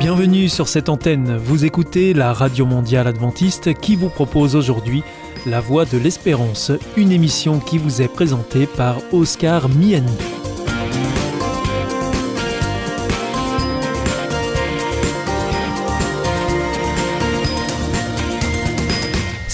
Bienvenue sur cette antenne, vous écoutez la Radio Mondiale Adventiste qui vous propose aujourd'hui La Voix de l'Espérance, une émission qui vous est présentée par Oscar Miani.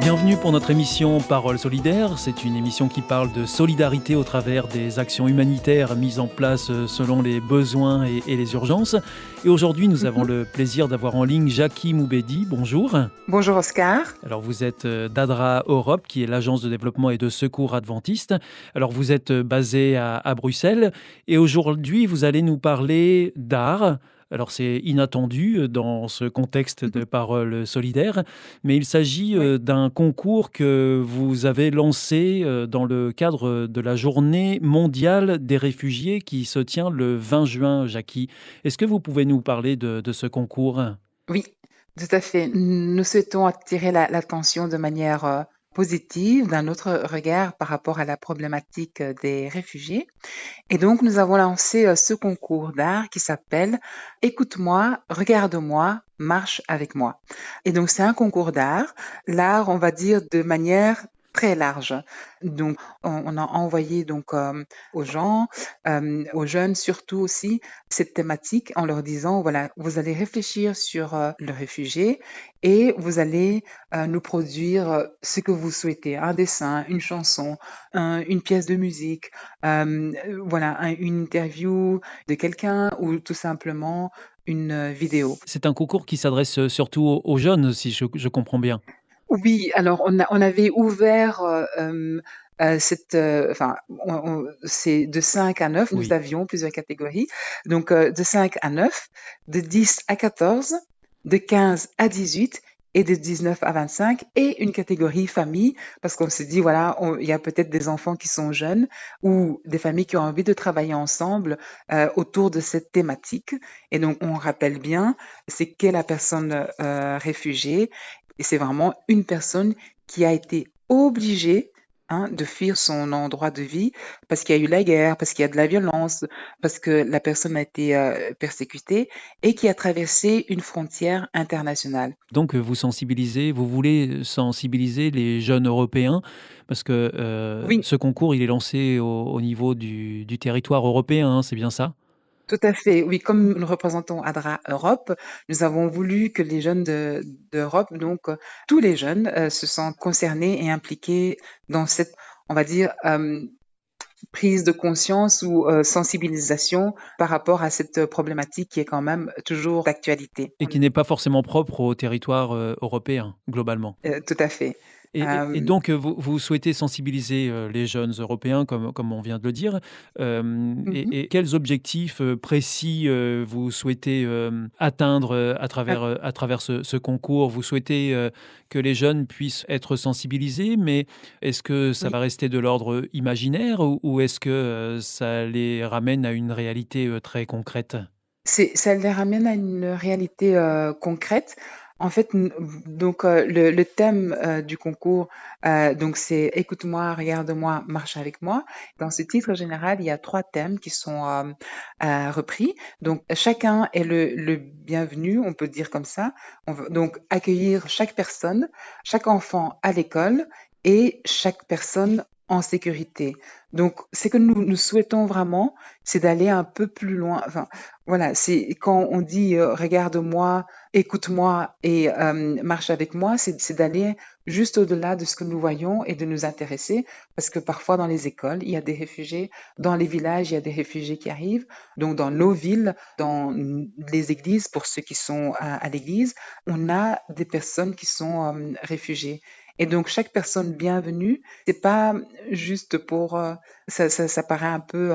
Bienvenue pour notre émission Parole Solidaire. C'est une émission qui parle de solidarité au travers des actions humanitaires mises en place selon les besoins et les urgences. Et aujourd'hui, nous avons le plaisir d'avoir en ligne Jackie Moubedi. Bonjour. Bonjour Oscar. Alors vous êtes d'ADRA Europe, qui est l'agence de développement et de secours adventiste. Alors vous êtes basée à Bruxelles et aujourd'hui, vous allez nous parler d'art. Alors c'est inattendu dans ce contexte de Parole Solidaire, mais il s'agit d'un concours que vous avez lancé dans le cadre de la Journée mondiale des réfugiés qui se tient le 20 juin, Jackie. Est-ce que vous pouvez nous parler de ce concours ? Oui, tout à fait. Nous souhaitons attirer l'attention de manière positive d'un autre regard par rapport à la problématique des réfugiés. Et donc, nous avons lancé ce concours d'art qui s'appelle « Écoute-moi, regarde-moi, marche avec moi ». Et donc, c'est un concours d'art. L'art, on va dire, de manière très large. Donc, on a envoyé donc, aux gens, aux jeunes surtout aussi, cette thématique en leur disant, voilà, vous allez réfléchir sur le réfugié et vous allez nous produire ce que vous souhaitez, un dessin, une chanson, une pièce de musique, voilà, une interview de quelqu'un ou tout simplement une vidéo. C'est un concours qui s'adresse surtout aux jeunes, si je comprends bien. Oui, alors on avait ouvert c'est de 5 à 9, oui. Nous avions plusieurs catégories, donc de 5 à 9, de 10 à 14, de 15 à 18 et de 19 à 25 et une catégorie famille parce qu'on s'est dit, voilà, il y a peut-être des enfants qui sont jeunes ou des familles qui ont envie de travailler ensemble autour de cette thématique. Et donc, on rappelle bien, c'est qu'est la personne réfugiée. Et c'est vraiment une personne qui a été obligée de fuir son endroit de vie parce qu'il y a eu la guerre, parce qu'il y a de la violence, parce que la personne a été persécutée et qui a traversé une frontière internationale. Donc vous voulez sensibiliser les jeunes Européens parce que oui. Ce concours il est lancé au niveau du territoire européen, c'est bien ça ? Tout à fait, oui. Comme nous représentons ADRA Europe, nous avons voulu que les jeunes d'Europe, donc tous les jeunes, se sentent concernés et impliqués dans cette, on va dire, prise de conscience ou sensibilisation par rapport à cette problématique qui est quand même toujours d'actualité. Et qui n'est pas forcément propre au territoire européen, globalement. Tout à fait. Et donc, vous souhaitez sensibiliser les jeunes Européens, comme on vient de le dire. Et quels objectifs précis vous souhaitez atteindre à travers ce concours ? Vous souhaitez que les jeunes puissent être sensibilisés, mais est-ce que ça va rester de l'ordre imaginaire ou est-ce que ça les ramène à une réalité très concrète ? Ça les ramène à une réalité concrète. En fait, donc le thème du concours, donc c'est écoute-moi, regarde-moi, marche avec moi. Dans ce titre général, il y a 3 thèmes qui sont repris. Donc chacun est le bienvenu, on peut dire comme ça. On veut donc accueillir chaque personne, chaque enfant à l'école et chaque personne en sécurité. Donc, c'est que nous souhaitons vraiment, c'est d'aller un peu plus loin. Enfin, voilà, c'est quand on dit « regarde-moi, écoute-moi et marche avec moi », c'est d'aller juste au-delà de ce que nous voyons et de nous intéresser, parce que parfois dans les écoles, il y a des réfugiés, dans les villages, il y a des réfugiés qui arrivent, donc dans nos villes, dans les églises, pour ceux qui sont à l'église, on a des personnes qui sont réfugiées. Et donc, chaque personne bienvenue, c'est pas juste pour… ça paraît un peu…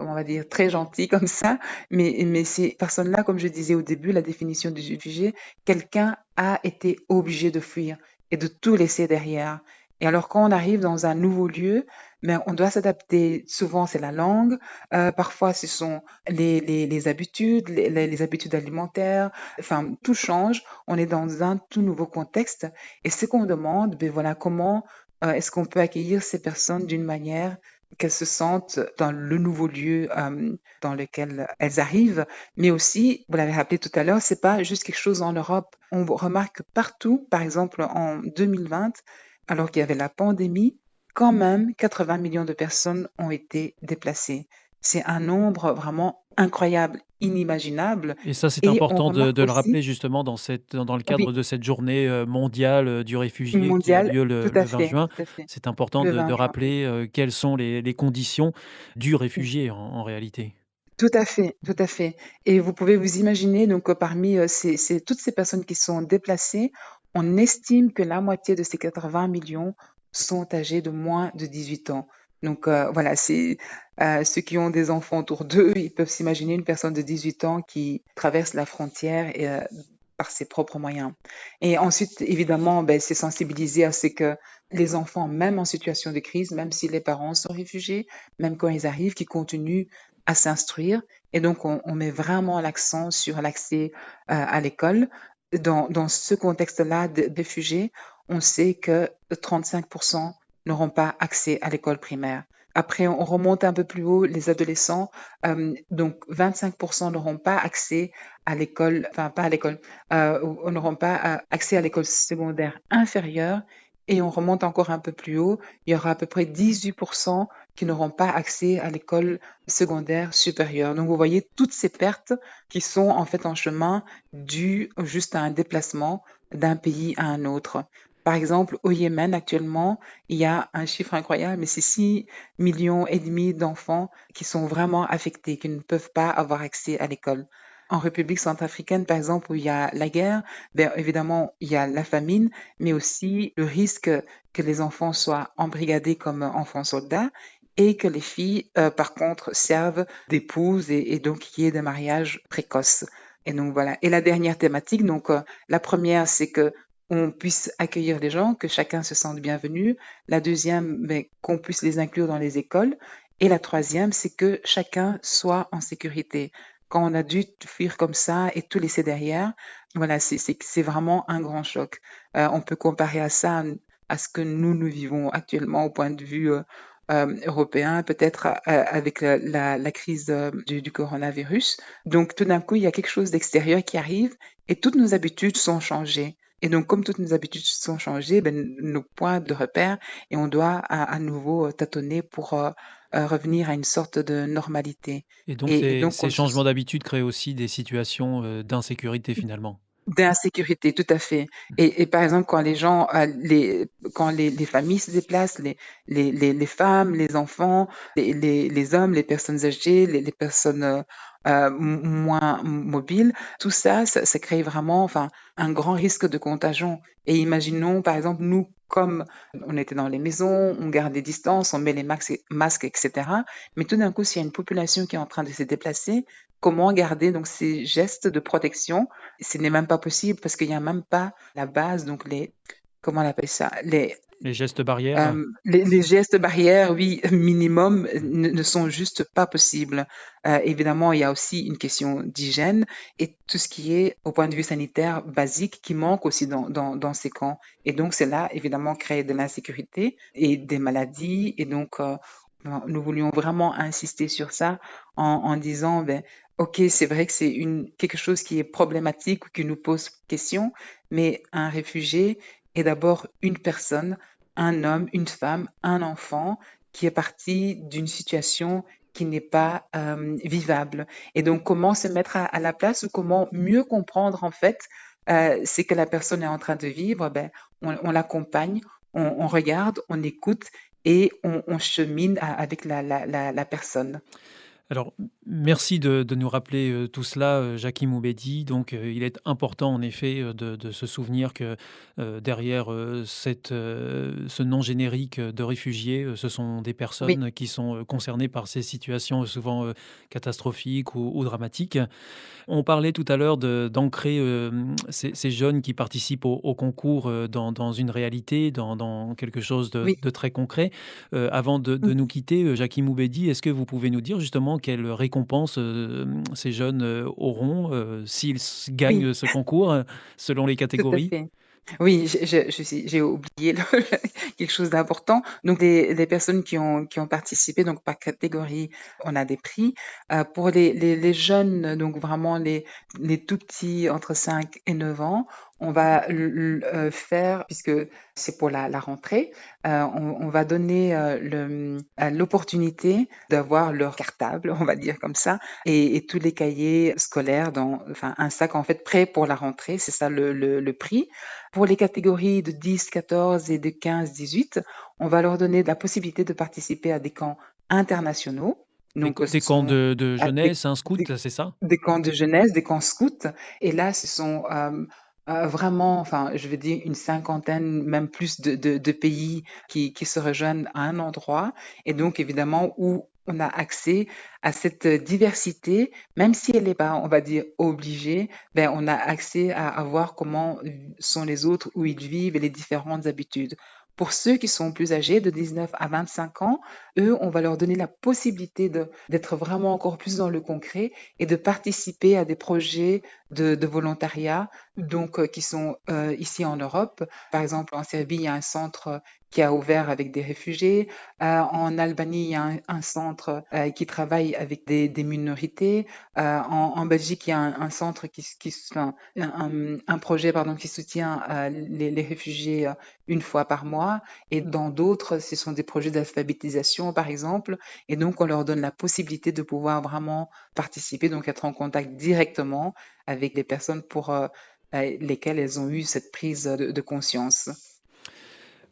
on va dire, très gentil comme ça, mais ces personnes-là, comme je disais au début, la définition du réfugié, quelqu'un a été obligé de fuir et de tout laisser derrière. Et alors, quand on arrive dans un nouveau lieu, mais on doit s'adapter. Souvent, c'est la langue. Parfois, ce sont les habitudes, les habitudes alimentaires. Enfin, tout change. On est dans un tout nouveau contexte. Et ce qu'on demande, ben voilà, comment est-ce qu'on peut accueillir ces personnes d'une manière qu'elles se sentent dans le nouveau lieu dans lequel elles arrivent. Mais aussi, vous l'avez rappelé tout à l'heure, c'est pas juste quelque chose en Europe. On remarque partout, par exemple en 2020, alors qu'il y avait la pandémie, quand même 80 millions de personnes ont été déplacées. C'est un nombre vraiment incroyable, inimaginable. Et ça, c'est important de le rappeler justement dans le cadre de cette journée mondiale du réfugié qui a lieu le 20 juin. C'est important de rappeler quelles sont les conditions du réfugié en réalité. Tout à fait, tout à fait. Et vous pouvez vous imaginer donc parmi toutes ces personnes qui sont déplacées, on estime que la moitié de ces 80 millions sont âgés de moins de 18 ans. Donc voilà, c'est ceux qui ont des enfants autour d'eux, ils peuvent s'imaginer une personne de 18 ans qui traverse la frontière et, par ses propres moyens. Et ensuite, évidemment, c'est sensibiliser à ce que les enfants, même en situation de crise, même si les parents sont réfugiés, même quand ils arrivent, qu'ils continuent à s'instruire. Et donc, on met vraiment l'accent sur l'accès à l'école. Dans ce contexte-là de réfugiés, on sait que 35% n'auront pas accès à l'école primaire. Après, on remonte un peu plus haut, les adolescents, donc 25% n'auront pas accès à l'école, n'auront pas accès à l'école secondaire inférieure, et on remonte encore un peu plus haut, il y aura à peu près 18% qui n'auront pas accès à l'école secondaire supérieure. Donc, vous voyez toutes ces pertes qui sont en fait en chemin dues juste à un déplacement d'un pays à un autre. Par exemple, au Yémen, actuellement, il y a un chiffre incroyable, mais c'est 6,5 millions d'enfants qui sont vraiment affectés, qui ne peuvent pas avoir accès à l'école. En République centrafricaine, par exemple, où il y a la guerre, bien évidemment, il y a la famine, mais aussi le risque que les enfants soient embrigadés comme enfants soldats et que les filles, par contre, servent d'épouses et donc qu'il y ait des mariages précoces. Et donc voilà. Et la dernière thématique, donc la première, c'est que on puisse accueillir les gens, que chacun se sente bienvenu. La deuxième, qu'on puisse les inclure dans les écoles. Et la troisième, c'est que chacun soit en sécurité. Quand on a dû fuir comme ça et tout laisser derrière, voilà, c'est vraiment un grand choc. On peut comparer à ça à ce que nous vivons actuellement au point de vue européen, peut-être avec la crise du coronavirus. Donc, tout d'un coup, il y a quelque chose d'extérieur qui arrive et toutes nos habitudes sont changées. Et donc, comme toutes nos habitudes sont changées, nos points de repère, et on doit à nouveau tâtonner pour revenir à une sorte de normalité. Et donc, ces changements d'habitude créent aussi des situations d'insécurité finalement. D'insécurité, tout à fait. Et par exemple, quand les gens, quand les familles se déplacent, les femmes, les enfants, les hommes, les personnes âgées, les personnes moins mobiles, tout ça crée vraiment, un grand risque de contagion. Et imaginons, par exemple, nous, comme on était dans les maisons, on garde les distances, on met les masques, etc. Mais tout d'un coup, s'il y a une population qui est en train de se déplacer, comment garder donc ces gestes de protection? Ce n'est même pas possible parce qu'il n'y a même pas la base, donc comment on appelle ça? Les gestes barrières les gestes barrières, oui, minimum, ne sont juste pas possibles. Évidemment, il y a aussi une question d'hygiène et tout ce qui est, au point de vue sanitaire, basique, qui manque aussi dans ces camps. Et donc, cela, évidemment, crée de l'insécurité et des maladies. Et donc, nous voulions vraiment insister sur ça en disant… OK, c'est vrai que c'est quelque chose qui est problématique ou qui nous pose question, mais un réfugié est d'abord une personne un homme, une femme, un enfant qui est parti d'une situation qui n'est pas vivable. Et donc, comment se mettre à la place ou comment mieux comprendre en fait ce que la personne est en train de vivre, on l'accompagne, on regarde, on écoute et on chemine avec la personne. Alors, merci de nous rappeler tout cela, Jackie Moubedi. Donc, il est important, en effet, de se souvenir que derrière ce nom générique de réfugiés, ce sont des personnes qui sont concernées par ces situations souvent catastrophiques ou dramatiques. On parlait tout à l'heure d'ancrer ces jeunes qui participent au concours dans une réalité, dans quelque chose de très concret. Avant de nous quitter, Jackie Moubedi, est-ce que vous pouvez nous dire justement quelles récompenses ces jeunes auront s'ils gagnent ce concours selon les catégories? Oui, j'ai oublié quelque chose d'important. Donc, les personnes qui ont participé, donc par catégorie, on a des prix. Pour les jeunes, donc vraiment les tout petits entre 5 et 9 ans, on va faire, puisque c'est pour la rentrée, on va donner l'opportunité d'avoir leur cartable, on va dire comme ça, et tous les cahiers scolaires un sac en fait prêt pour la rentrée, c'est ça le prix. Pour les catégories de 10, 14 et de 15, 18, on va leur donner la possibilité de participer à des camps internationaux. Donc, des camps de jeunesse, un scout, c'est ça? Des camps de jeunesse, des camps scouts. Et là, ce sont... vraiment, je veux dire une cinquantaine, même plus de pays qui se rejoignent à un endroit. Et donc, évidemment, où on a accès à cette diversité, même si elle n'est pas, on va dire, obligée, on a accès à voir comment sont les autres, où ils vivent et les différentes habitudes. Pour ceux qui sont plus âgés, de 19 à 25 ans, eux, on va leur donner la possibilité d'être vraiment encore plus dans le concret et de participer à des projets de volontariat, donc qui sont ici en Europe. Par exemple, en Serbie, il y a un centre qui a ouvert avec des réfugiés. En Albanie, il y a un centre qui travaille avec des minorités. En Belgique, il y a un centre un projet qui soutient les réfugiés une fois par mois. Et dans d'autres, ce sont des projets d'alphabétisation, par exemple. Et donc, on leur donne la possibilité de pouvoir vraiment participer, donc être en contact directement avec les personnes pour lesquelles elles ont eu cette prise de conscience.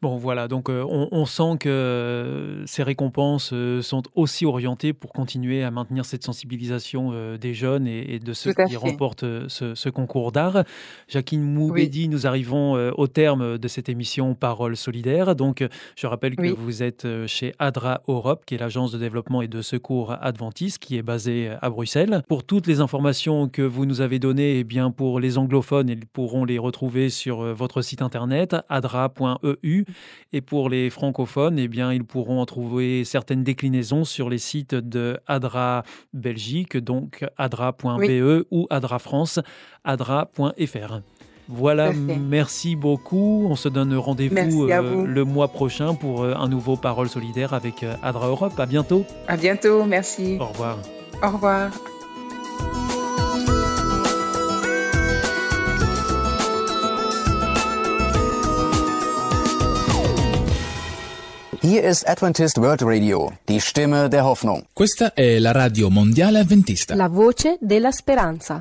Bon, voilà, donc on sent que ces récompenses sont aussi orientées pour continuer à maintenir cette sensibilisation des jeunes et de ceux qui remportent ce concours d'art. Jackie Moubedi, nous arrivons au terme de cette émission Parole Solidaire. Donc, je rappelle que vous êtes chez ADRA Europe, qui est l'agence de développement et de secours adventiste, qui est basée à Bruxelles. Pour toutes les informations que vous nous avez données, pour les anglophones, ils pourront les retrouver sur votre site internet adra.eu. Et pour les francophones, ils pourront en trouver certaines déclinaisons sur les sites de ADRA Belgique, donc adra.be ou ADRA France, adra.fr. Voilà, merci beaucoup. On se donne rendez-vous le mois prochain pour un nouveau Parole Solidaire avec ADRA Europe. À bientôt. À bientôt, merci. Au revoir. Au revoir. Hier ist Adventist World Radio, die Stimme der Hoffnung. Questa è la Radio Mondiale Adventista. La voce della speranza.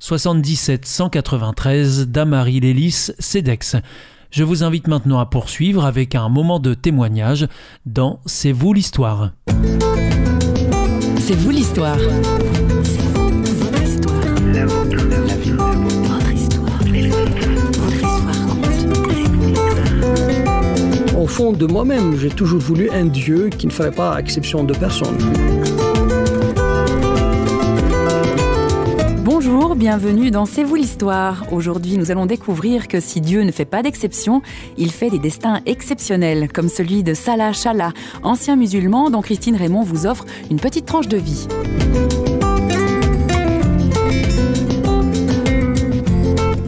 77 193 Damary Lélis, CEDEX. Je vous invite maintenant à poursuivre avec un moment de témoignage dans C'est vous l'histoire. C'est vous l'histoire. C'est vous l'histoire. La vie, votre histoire. Votre histoire compte. Au fond de moi-même, j'ai toujours voulu un Dieu qui ne ferait pas exception de personne. Bonjour, bienvenue dans C'est vous l'histoire. Aujourd'hui, nous allons découvrir que si Dieu ne fait pas d'exception, il fait des destins exceptionnels, comme celui de Salah Chalal, ancien musulman dont Christine Raymond vous offre une petite tranche de vie.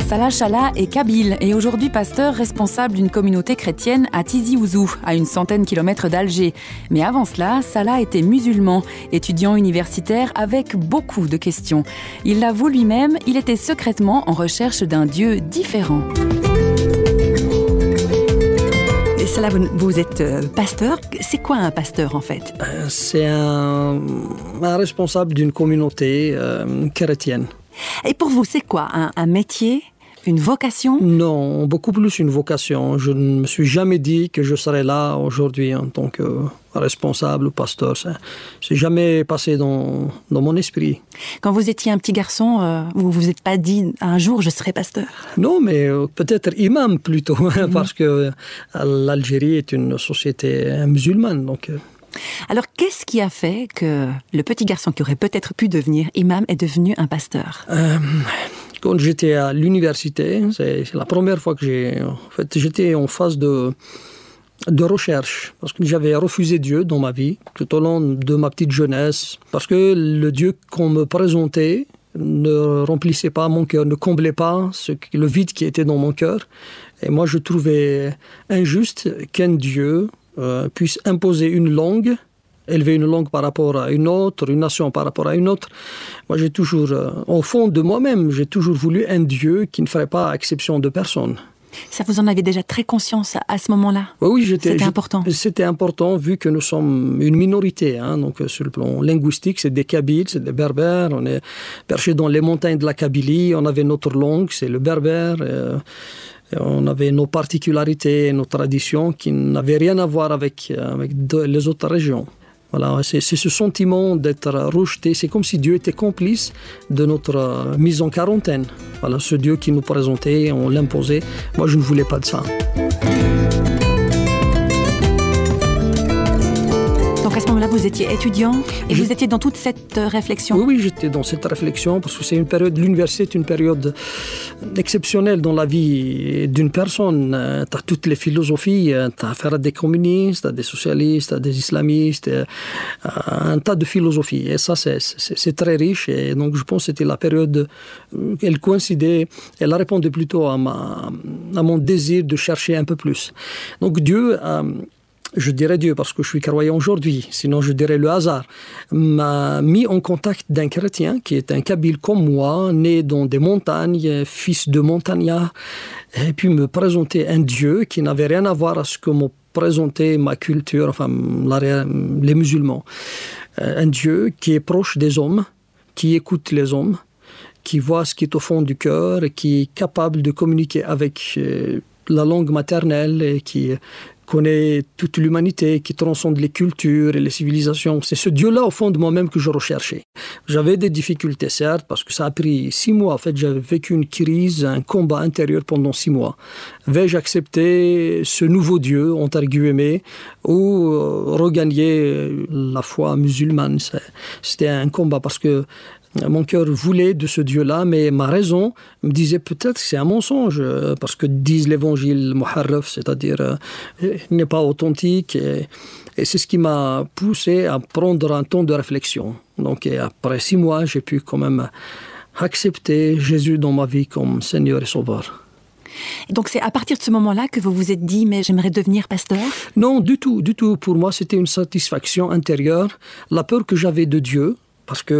Salah Chalal est kabyle et aujourd'hui pasteur responsable d'une communauté chrétienne à Tizi Ouzou, à une centaine de kilomètres d'Alger. Mais avant cela, Salah était musulman, étudiant universitaire avec beaucoup de questions. Il l'avoue lui-même, il était secrètement en recherche d'un Dieu différent. Et Salah, vous êtes pasteur. C'est quoi un pasteur en fait ? C'est un responsable d'une communauté chrétienne. Et pour vous, c'est quoi un métier ? Une vocation ? Non, beaucoup plus une vocation. Je ne me suis jamais dit que je serais là aujourd'hui en tant que responsable ou pasteur. Ça n'est jamais passé dans mon esprit. Quand vous étiez un petit garçon, vous ne vous êtes pas dit un jour je serai pasteur ? Non, mais peut-être imam plutôt, parce que l'Algérie est une société musulmane. Donc... Alors, qu'est-ce qui a fait que le petit garçon qui aurait peut-être pu devenir imam est devenu un pasteur ? Quand j'étais à l'université, c'est la première fois que j'étais en phase de recherche, parce que j'avais refusé Dieu dans ma vie, tout au long de ma petite jeunesse, parce que le Dieu qu'on me présentait ne remplissait pas mon cœur, ne comblait pas le vide qui était dans mon cœur. Et moi, je trouvais injuste qu'un Dieu puisse imposer une langue, élever une langue par rapport à une autre, une nation par rapport à une autre. Moi, j'ai toujours, au fond de moi-même, j'ai toujours voulu un Dieu qui ne ferait pas exception de personne. Ça, vous en avez déjà très conscience à ce moment-là ? Oui, c'était important. C'était important vu que nous sommes une minorité. Donc, sur le plan linguistique, c'est des Kabyles, c'est des Berbères. On est perché dans les montagnes de la Kabylie. On avait notre langue, c'est le berbère. On avait nos particularités, nos traditions qui n'avaient rien à voir avec les autres régions. Voilà, c'est ce sentiment d'être rejeté. C'est comme si Dieu était complice de notre mise en quarantaine. Voilà, ce Dieu qui nous présentait, on l'imposait. Moi, je ne voulais pas de ça. Donc à ce moment-là, vous étiez étudiant et vous étiez dans toute cette réflexion. Oui, j'étais dans cette réflexion parce que c'est une période, l'université est une période exceptionnelle dans la vie d'une personne. Tu as toutes les philosophies, tu as affaire à des communistes, à des socialistes, à des islamistes, un tas de philosophies. Et ça, c'est très riche. Et donc je pense que c'était la période, elle coïncidait, elle répondait plutôt à mon désir de chercher un peu plus. Donc Dieu... Je dirais Dieu parce que je suis croyant aujourd'hui, sinon je dirais le hasard, m'a mis en contact d'un chrétien qui est un kabyle comme moi, né dans des montagnes, fils de montagnard, et puis me présenter un Dieu qui n'avait rien à voir à ce que m'ont présenté ma culture, enfin les musulmans. Un Dieu qui est proche des hommes, qui écoute les hommes, qui voit ce qui est au fond du cœur, qui est capable de communiquer avec la langue maternelle et qui... connaît toute l'humanité, qui transcende les cultures et les civilisations. C'est ce Dieu-là, au fond de moi-même, que je recherchais. J'avais des difficultés, certes, parce que ça a pris 6 mois. En fait, j'avais vécu une crise, un combat intérieur pendant 6 mois. Vais-je accepter ce nouveau Dieu, entre guillemets, ou regagner la foi musulmane ? C'était un combat, parce que mon cœur voulait de ce Dieu-là, mais ma raison me disait peut-être que c'est un mensonge, parce que disent l'évangile Muharraf, c'est-à-dire n'est pas authentique, et c'est ce qui m'a poussé à prendre un temps de réflexion. Donc et après 6 mois, j'ai pu quand même accepter Jésus dans ma vie comme Seigneur et Sauveur. Donc c'est à partir de ce moment-là que vous vous êtes dit « mais j'aimerais devenir pasteur » ? Non, du tout, du tout. Pour moi, c'était une satisfaction intérieure, la peur que j'avais de Dieu, parce que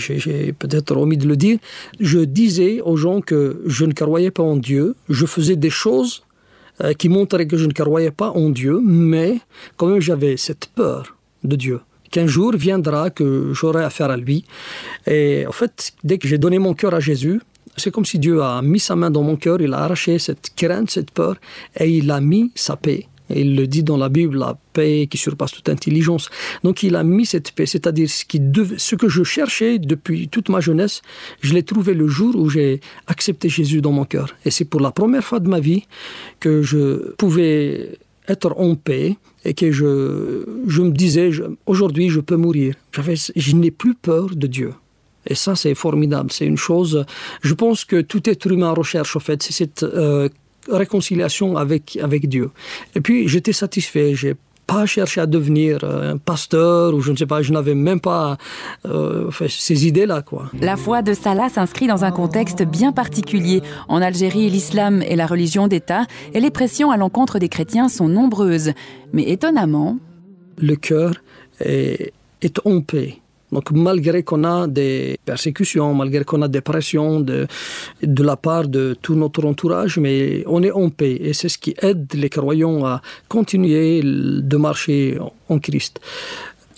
j'ai peut-être omis de le dire, je disais aux gens que je ne croyais pas en Dieu, je faisais des choses qui montraient que je ne croyais pas en Dieu, mais quand même j'avais cette peur de Dieu, qu'un jour viendra que j'aurai affaire à lui. Et en fait, dès que j'ai donné mon cœur à Jésus, c'est comme si Dieu a mis sa main dans mon cœur, il a arraché cette crainte, cette peur, et il a mis sa paix. Il le dit dans la Bible, la paix qui surpasse toute intelligence. Donc il a mis cette paix, c'est-à-dire ce que je cherchais depuis toute ma jeunesse, je l'ai trouvé le jour où j'ai accepté Jésus dans mon cœur. Et c'est pour la première fois de ma vie que je pouvais être en paix et que je me disais, aujourd'hui je peux mourir. Je n'ai plus peur de Dieu. Et ça, c'est formidable. C'est une chose... Je pense que tout être humain recherche, en fait, c'est cette réconciliation avec Dieu. Et puis, j'étais satisfait. J'ai pas cherché à devenir un pasteur ou je ne sais pas, je n'avais même pas ces idées-là, quoi. La foi de Salah s'inscrit dans un contexte bien particulier. En Algérie, l'islam est la religion d'État et les pressions à l'encontre des chrétiens sont nombreuses. Mais étonnamment... Le cœur est en paix. Donc, malgré qu'on a des persécutions, malgré qu'on a des pressions de la part de tout notre entourage, mais on est en paix. Et c'est ce qui aide les croyants à continuer de marcher en Christ.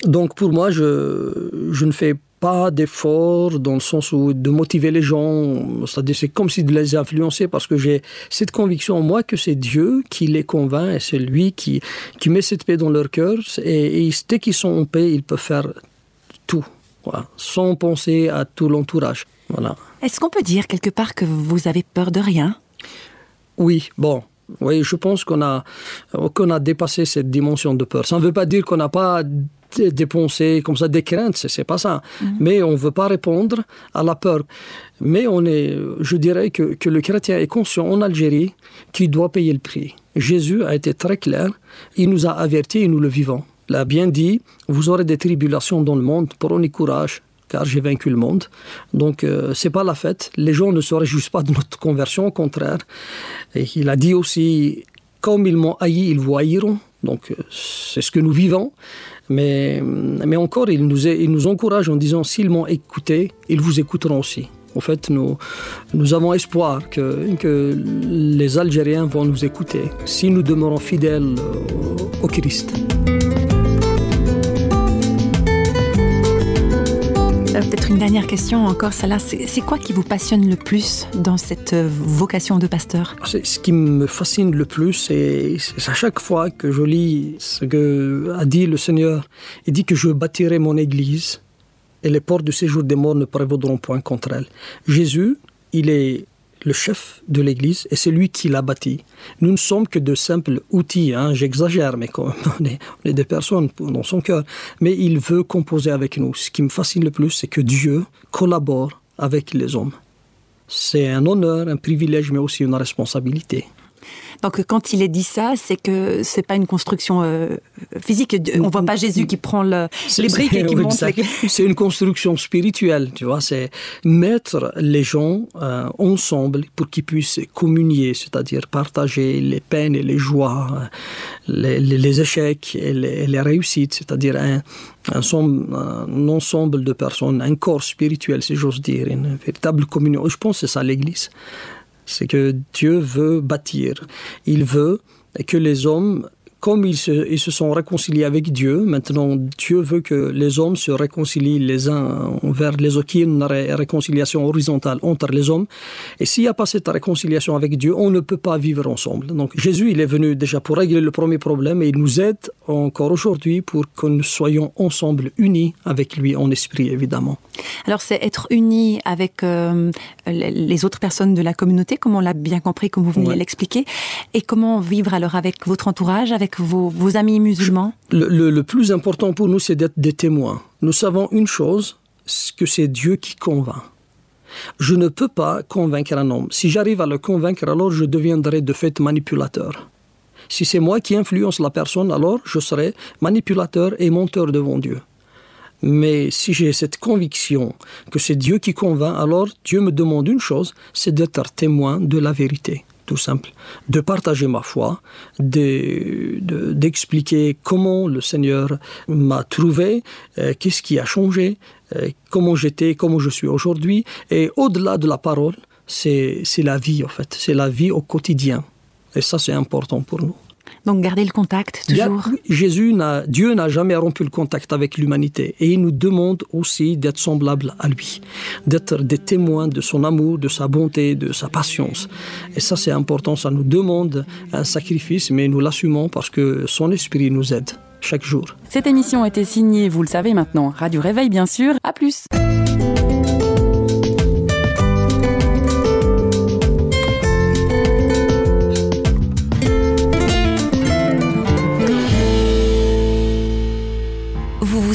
Donc, pour moi, je ne fais pas d'effort dans le sens où de motiver les gens. C'est-à-dire, c'est comme si de les influencer parce que j'ai cette conviction en moi que c'est Dieu qui les convainc et c'est lui qui met cette paix dans leur cœur. Et dès qu'ils sont en paix, ils peuvent faire tout, voilà, sans penser à tout l'entourage. Voilà. Est-ce qu'on peut dire quelque part que vous avez peur de rien ? Oui, bon. Oui, je pense qu'on a dépassé cette dimension de peur. Ça ne veut pas dire qu'on n'a pas des pensées comme ça, des craintes, c'est pas ça. Mmh. Mais on ne veut pas répondre à la peur. Mais on est, je dirais que le chrétien est conscient en Algérie qu'il doit payer le prix. Jésus a été très clair. Il nous a avertis et nous le vivons. Il a bien dit, vous aurez des tribulations dans le monde, prenez courage, car j'ai vaincu le monde. Donc, ce n'est pas la fête. Les gens ne se réjouissent pas de notre conversion, au contraire. Et il a dit aussi, comme ils m'ont haï, ils vous haïront. Donc, c'est ce que nous vivons. Mais encore, il nous encourage en disant, s'ils m'ont écouté, ils vous écouteront aussi. En fait, nous avons espoir que les Algériens vont nous écouter, si nous demeurons fidèles au Christ. Peut-être une dernière question encore, Salah. C'est quoi qui vous passionne le plus dans cette vocation de pasteur ? Ce qui me fascine le plus, c'est à chaque fois que je lis ce qu'a dit le Seigneur. Il dit que je bâtirai mon église et les portes du séjour des morts ne prévaudront point contre elle. Jésus, il est le chef de l'église et c'est lui qui l'a bâtie. Nous ne sommes que de simples outils, hein, j'exagère, mais quand même, on est des personnes dans son cœur. Mais il veut composer avec nous. Ce qui me fascine le plus, c'est que Dieu collabore avec les hommes. C'est un honneur, un privilège, mais aussi une responsabilité. Donc, quand il est dit ça, c'est que ce n'est pas une construction physique. On ne voit pas Jésus qui prend les briques et qui monte. C'est une construction spirituelle, tu vois. C'est mettre les gens ensemble pour qu'ils puissent communier, c'est-à-dire partager les peines et les joies, les échecs et les réussites, c'est-à-dire un ensemble de personnes, un corps spirituel, si j'ose dire, une véritable communion. Je pense que c'est ça l'Église. C'est que Dieu veut bâtir. Il veut que les hommes, comme ils se sont réconciliés avec Dieu, maintenant Dieu veut que les hommes se réconcilient les uns envers les autres, qu'il y ait une réconciliation horizontale entre les hommes. Et s'il n'y a pas cette réconciliation avec Dieu, on ne peut pas vivre ensemble. Donc Jésus, il est venu déjà pour régler le premier problème et il nous aide encore aujourd'hui pour que nous soyons ensemble unis avec lui en esprit, évidemment. Alors c'est être unis avec les autres personnes de la communauté, comme on l'a bien compris, comme vous venez de l'expliquer, et comment vivre alors avec votre entourage, avec vos amis musulmans? Le plus important pour nous, c'est d'être des témoins. Nous savons une chose, c'est que c'est Dieu qui convainc. Je ne peux pas convaincre un homme. Si j'arrive à le convaincre, alors je deviendrai de fait manipulateur. Si c'est moi qui influence la personne, alors je serai manipulateur et menteur devant Dieu. Mais si j'ai cette conviction que c'est Dieu qui convainc, alors Dieu me demande une chose, c'est d'être témoin de la vérité. Tout simple, de partager ma foi, d'expliquer comment le Seigneur m'a trouvé, qu'est-ce qui a changé, comment j'étais, comment je suis aujourd'hui. Et au-delà de la parole, c'est la vie en fait, c'est la vie au quotidien. Et ça, c'est important pour nous. Donc garder le contact toujours. Dieu n'a jamais rompu le contact avec l'humanité et il nous demande aussi d'être semblables à lui, d'être des témoins de son amour, de sa bonté, de sa patience. Et ça c'est important, ça nous demande un sacrifice mais nous l'assumons parce que son esprit nous aide chaque jour. Cette émission était signée, vous le savez maintenant, Radio Réveil bien sûr, à plus. Vous vous